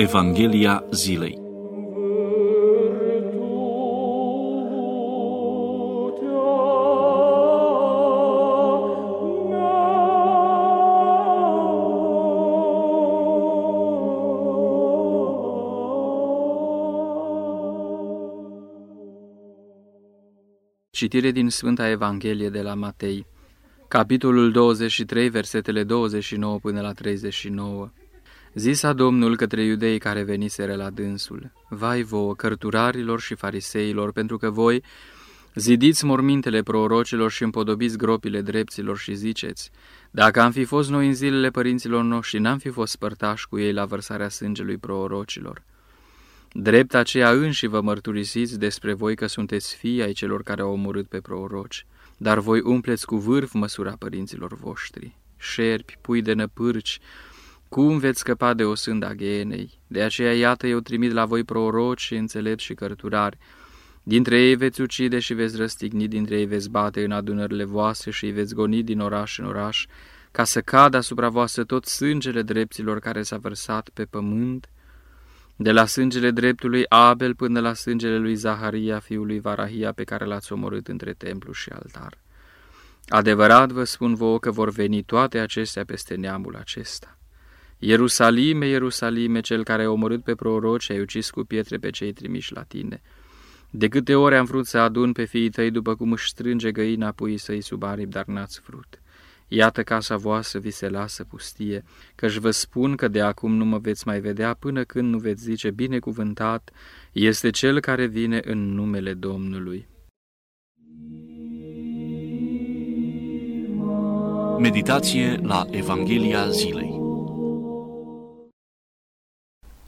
Evanghelia zilei. Citire din Sfânta Evanghelie de la Matei, capitolul 23, versetele 29 până la 39. Zisa Domnul către iudeii care veniseră la dânsul: Vai vouă, cărturarilor și fariseilor, pentru că voi zidiți mormintele prorocilor și împodobiți gropile drepților și ziceți: Dacă am fi fost noi în zilele părinților noștri, n-am fi fost părtași cu ei la vărsarea sângelui prorocilor. Drept aceea înși vă mărturisiți despre voi că sunteți fii ai celor care au omorât pe proroci, dar voi umpleți cu vârf măsura părinților voștri. Șerpi, pui de năpârci, cum veți scăpa de osânda Gheenei? De aceea, iată, eu trimit la voi proroci și înțelepți și cărturari. Dintre ei veți ucide și veți răstigni, dintre ei veți bate în adunările voastre și îi veți goni din oraș în oraș, ca să cadă asupra voastră tot sângele dreptilor care s-a vărsat pe pământ, de la sângele dreptului Abel până la sângele lui Zaharia, fiul lui Varahia, pe care l-ați omorât între templu și altar. Adevărat vă spun vouă că vor veni toate acestea peste neamul acesta. Ierusalime, Ierusalime, cel care a omorât pe proroci, ai ucis cu pietre pe cei trimiși la tine. De câte ori am vrut să adun pe fiii tăi după cum își strânge găina puii săi sub aripi, dar n-ați vrut. Iată, casa voastră vi se lasă pustie, căci vă spun că de acum nu mă veți mai vedea până când nu veți zice: binecuvântat este cel care vine în numele Domnului. Meditație la Evanghelia zilei.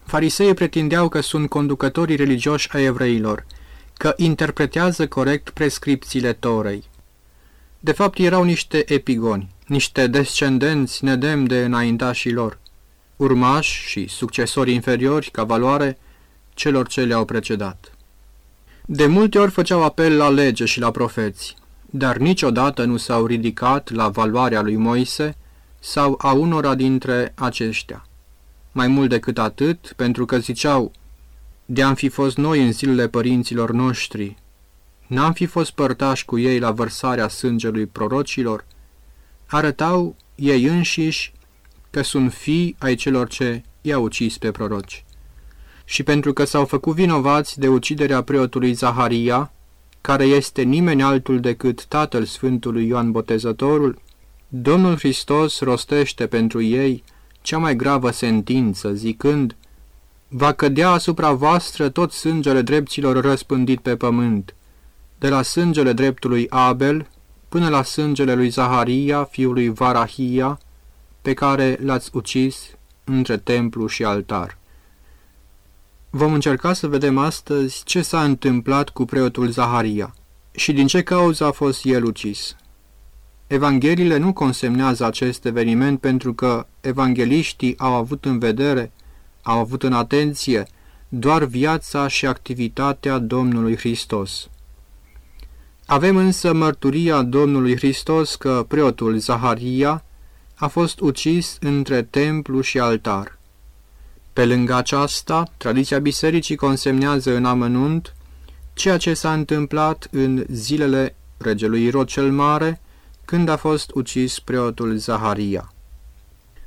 Fariseii pretindeau că sunt conducătorii religioși ai evreilor, că interpretează corect prescripțiile Torei. De fapt, erau niște epigoni, niște descendenți nedemni de înaintașii lor, urmași și succesori inferiori ca valoare celor ce le-au precedat. De multe ori făceau apel la lege și la profeți, dar niciodată nu s-au ridicat la valoarea lui Moise sau a unora dintre aceștia. Mai mult decât atât, pentru că ziceau: de-am fi fost noi în zilele părinților noștri, n-am fi fost părtași cu ei la vărsarea sângelui prorocilor, arătau ei înșiși că sunt fii ai celor ce i-au ucis pe proroci. Și pentru că s-au făcut vinovați de uciderea preotului Zaharia, care este nimeni altul decât tatăl Sfântului Ioan Botezătorul, Domnul Hristos rostește pentru ei cea mai gravă sentință, zicând: va cădea asupra voastră tot sângele dreptilor răspândit pe pământ, de la sângele dreptului Abel până la sângele lui Zaharia, fiul lui Varahia, pe care l-ați ucis între templu și altar. Vom încerca să vedem astăzi ce s-a întâmplat cu preotul Zaharia și din ce cauză a fost el ucis. Evangheliile nu consemnează acest eveniment pentru că evangheliștii au avut în atenție doar viața și activitatea Domnului Hristos. Avem însă mărturia Domnului Hristos că preotul Zaharia a fost ucis între templu și altar. Pe lângă aceasta, tradiția bisericii consemnează în amănunt ceea ce s-a întâmplat în zilele regelui Irod cel Mare, când a fost ucis preotul Zaharia.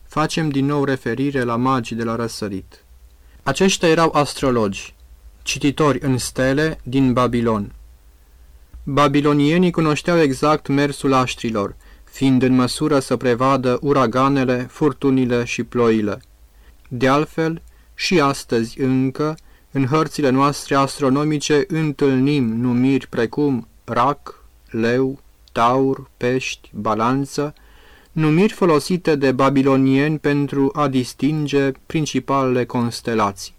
Facem din nou referire la magii de la răsărit. Aceștia erau astrologi, cititori în stele din Babilon. Babilonienii cunoșteau exact mersul aștrilor, fiind în măsură să prevadă uraganele, furtunile și ploile. De altfel, și astăzi încă, în hărțile noastre astronomice, întâlnim numiri precum rac, leu, taur, pești, balanță, numiri folosite de babilonieni pentru a distinge principalele constelații.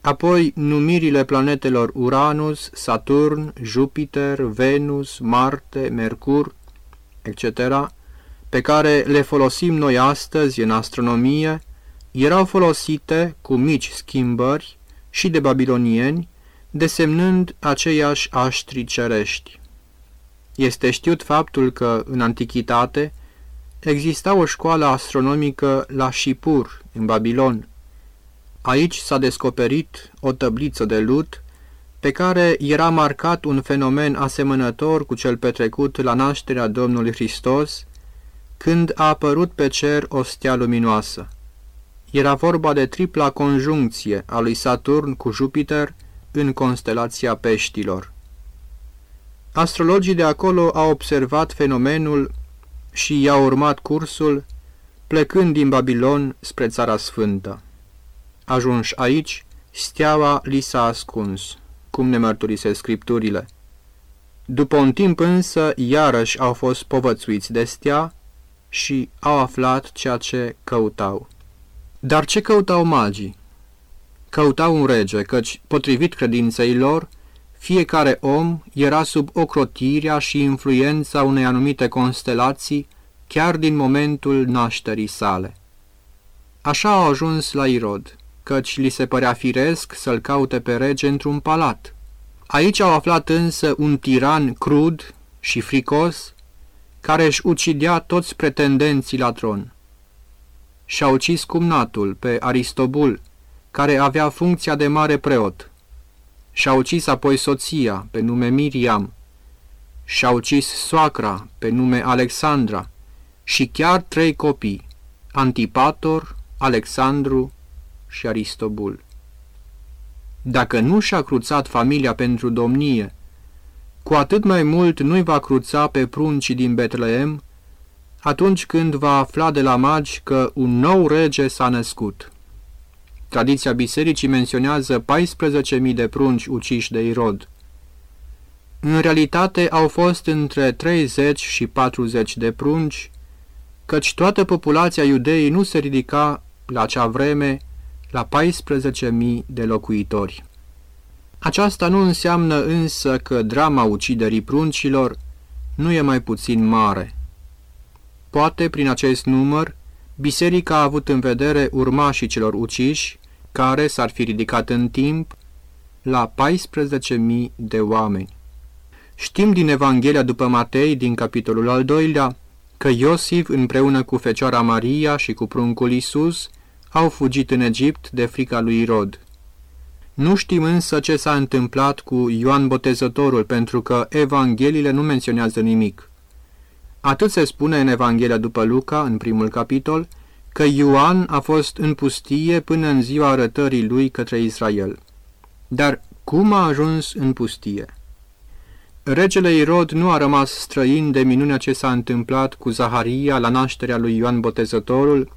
Apoi, numirile planetelor Uranus, Saturn, Jupiter, Venus, Marte, Mercur, etc., pe care le folosim noi astăzi în astronomie, erau folosite cu mici schimbări și de babilonieni, desemnând aceiași aștri cerești. Este știut faptul că, în antichitate, exista o școală astronomică la Șipur, în Babilon. Aici s-a descoperit o tăbliță de lut pe care era marcat un fenomen asemănător cu cel petrecut la nașterea Domnului Hristos, când a apărut pe cer o stea luminoasă. Era vorba de tripla conjuncție a lui Saturn cu Jupiter în constelația Peștilor. Astrologii de acolo au observat fenomenul și i-au urmat cursul, plecând din Babilon spre Țara Sfântă. Ajunși aici, steaua li s-a ascuns, cum ne mărturise scripturile. După un timp însă, iarăși au fost povățuiți de stea și au aflat ceea ce căutau. Dar ce căutau magii? Căutau un rege, căci, potrivit credinței lor, fiecare om era sub ocrotirea și influența unei anumite constelații, chiar din momentul nașterii sale. Așa au ajuns la Irod, căci li se părea firesc să-l caute pe rege într-un palat. Aici au aflat însă un tiran crud și fricos, care își ucidea toți pretendenții la tron. Și-a ucis cumnatul pe Aristobul, care avea funcția de mare preot. Și-a ucis apoi soția, pe nume Miriam. Și-a ucis soacra, pe nume Alexandra, și chiar 3 copii, Antipator, Alexandru și Aristobul. Dacă nu și-a cruțat familia pentru domnie, cu atât mai mult nu-i va cruța pe pruncii din Betleem, atunci când va afla de la magi că un nou rege s-a născut. Tradiția bisericii menționează 14.000 de prunci uciși de Irod. În realitate au fost între 30 și 40 de prunci, căci toată populația iudeii nu se ridica la acea vreme la 14.000 de locuitori. Aceasta nu înseamnă însă că drama uciderii pruncilor nu e mai puțin mare. Poate, prin acest număr, biserica a avut în vedere urmașii celor uciși, care s-ar fi ridicat în timp la 14.000 de oameni. Știm din Evanghelia după Matei, din capitolul al 2-lea, că Iosif, împreună cu Fecioara Maria și cu pruncul Iisus, au fugit în Egipt de frica lui Irod. Nu știm însă ce s-a întâmplat cu Ioan Botezătorul, pentru că Evangheliile nu menționează nimic. Atât se spune în Evanghelia după Luca, în primul capitol, că Ioan a fost în pustie până în ziua arătării lui către Israel. Dar cum a ajuns în pustie? Regele Irod nu a rămas străin de minunea ce s-a întâmplat cu Zaharia la nașterea lui Ioan Botezătorul,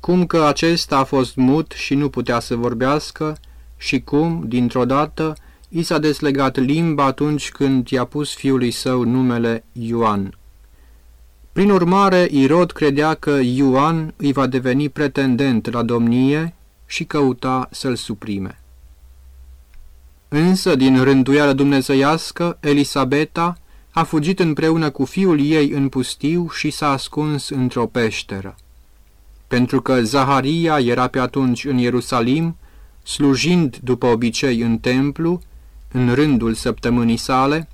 cum că acesta a fost mut și nu putea să vorbească, și cum, dintr-o dată, i s-a deslegat limba atunci când i-a pus fiului său numele Ioan. Prin urmare, Irod credea că Ioan îi va deveni pretendent la domnie și căuta să-l suprime. Însă, din rânduială dumnezeiască, Elisabeta a fugit împreună cu fiul ei în pustiu și s-a ascuns într-o peșteră. Pentru că Zaharia era pe atunci în Ierusalim, slujind după obicei în templu, în rândul săptămânii sale,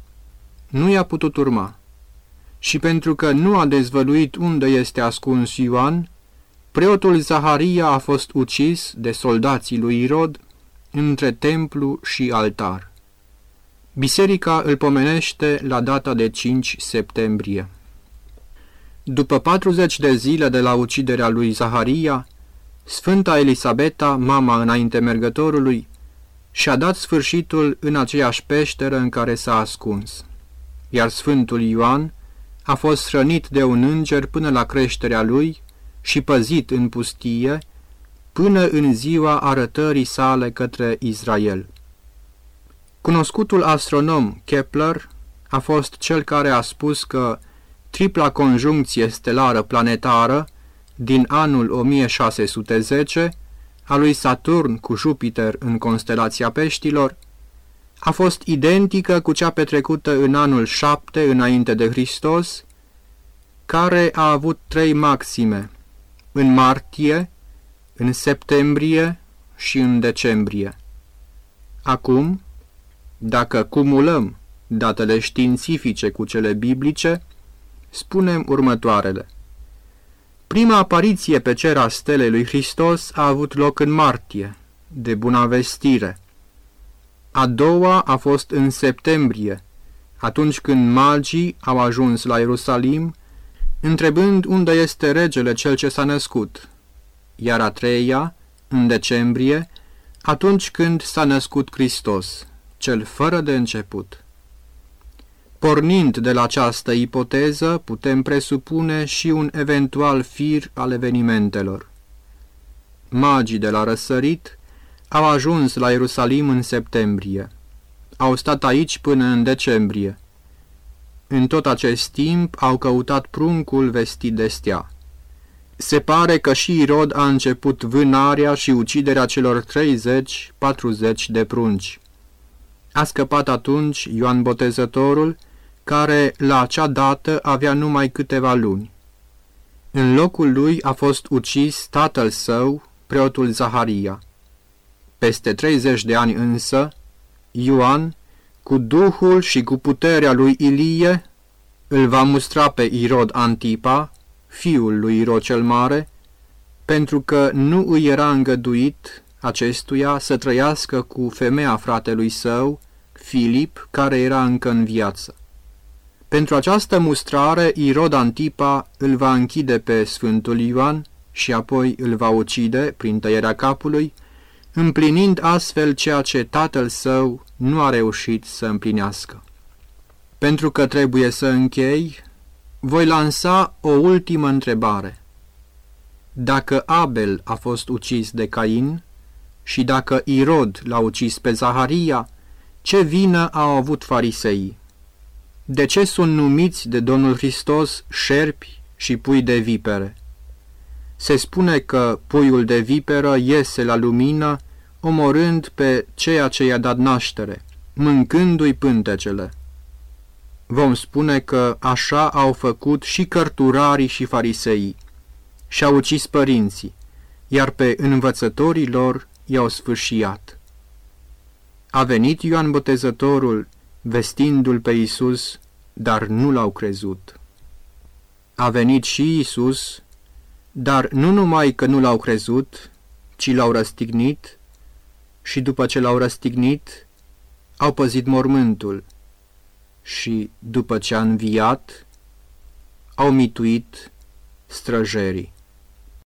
nu i-a putut urma. Și pentru că nu a dezvăluit unde este ascuns Ioan, preotul Zaharia a fost ucis de soldații lui Irod între templu și altar. Biserica îl pomenește la data de 5 septembrie. După 40 de zile de la uciderea lui Zaharia, Sfânta Elisabeta, mama înainte mergătorului, și-a dat sfârșitul în aceeași peșteră în care s-a ascuns, iar Sfântul Ioan a fost rănit de un înger până la creșterea lui și păzit în pustie până în ziua arătării sale către Israel. Cunoscutul astronom Kepler a fost cel care a spus că tripla conjuncție stelară planetară din anul 1610 a lui Saturn cu Jupiter în constelația Peștilor a fost identică cu cea petrecută în anul 7 înainte de Hristos, care a avut 3 maxime, în martie, în septembrie și în decembrie. Acum, dacă cumulăm datele științifice cu cele biblice, spunem următoarele. Prima apariție pe cer a stelei lui Hristos a avut loc în martie, de bunăvestire. A doua a fost în septembrie, atunci când magii au ajuns la Ierusalim, întrebând unde este regele cel ce s-a născut, iar a treia, în decembrie, atunci când s-a născut Hristos, cel fără de început. Pornind de la această ipoteză, putem presupune și un eventual fir al evenimentelor. Magii de la răsărit au ajuns la Ierusalim în septembrie. Au stat aici până în decembrie. În tot acest timp au căutat pruncul vestit de stea. Se pare că și Irod a început vânarea și uciderea celor 30-40 de prunci. A scăpat atunci Ioan Botezătorul, care la acea dată avea numai câteva luni. În locul lui a fost ucis tatăl său, preotul Zaharia. Peste 30 de ani însă, Ioan, cu duhul și cu puterea lui Ilie, îl va mustra pe Irod Antipa, fiul lui Irod cel Mare, pentru că nu îi era îngăduit acestuia să trăiască cu femeia fratelui său, Filip, care era încă în viață. Pentru această mustrare, Irod Antipa îl va închide pe Sfântul Ioan și apoi îl va ucide prin tăierea capului, împlinind astfel ceea ce tatăl său nu a reușit să împlinească. Pentru că trebuie să închei, voi lansa o ultimă întrebare. Dacă Abel a fost ucis de Cain și dacă Irod l-a ucis pe Zaharia, ce vină au avut fariseii? De ce sunt numiți de Domnul Hristos șerpi și pui de vipere? Se spune că puiul de viperă iese la lumină, omorând pe ceea ce i-a dat naștere, mâncându-i pântecele. Vom spune că așa au făcut și cărturarii și fariseii, și-au ucis părinții, iar pe învățătorii lor i-au sfâșiat. A venit Ioan Botezătorul, vestindu-l pe Iisus, dar nu l-au crezut. A venit și Iisus, dar nu numai că nu l-au crezut, ci l-au răstignit și după ce l-au răstignit, au păzit mormântul și, după ce a înviat, au mituit străjerii.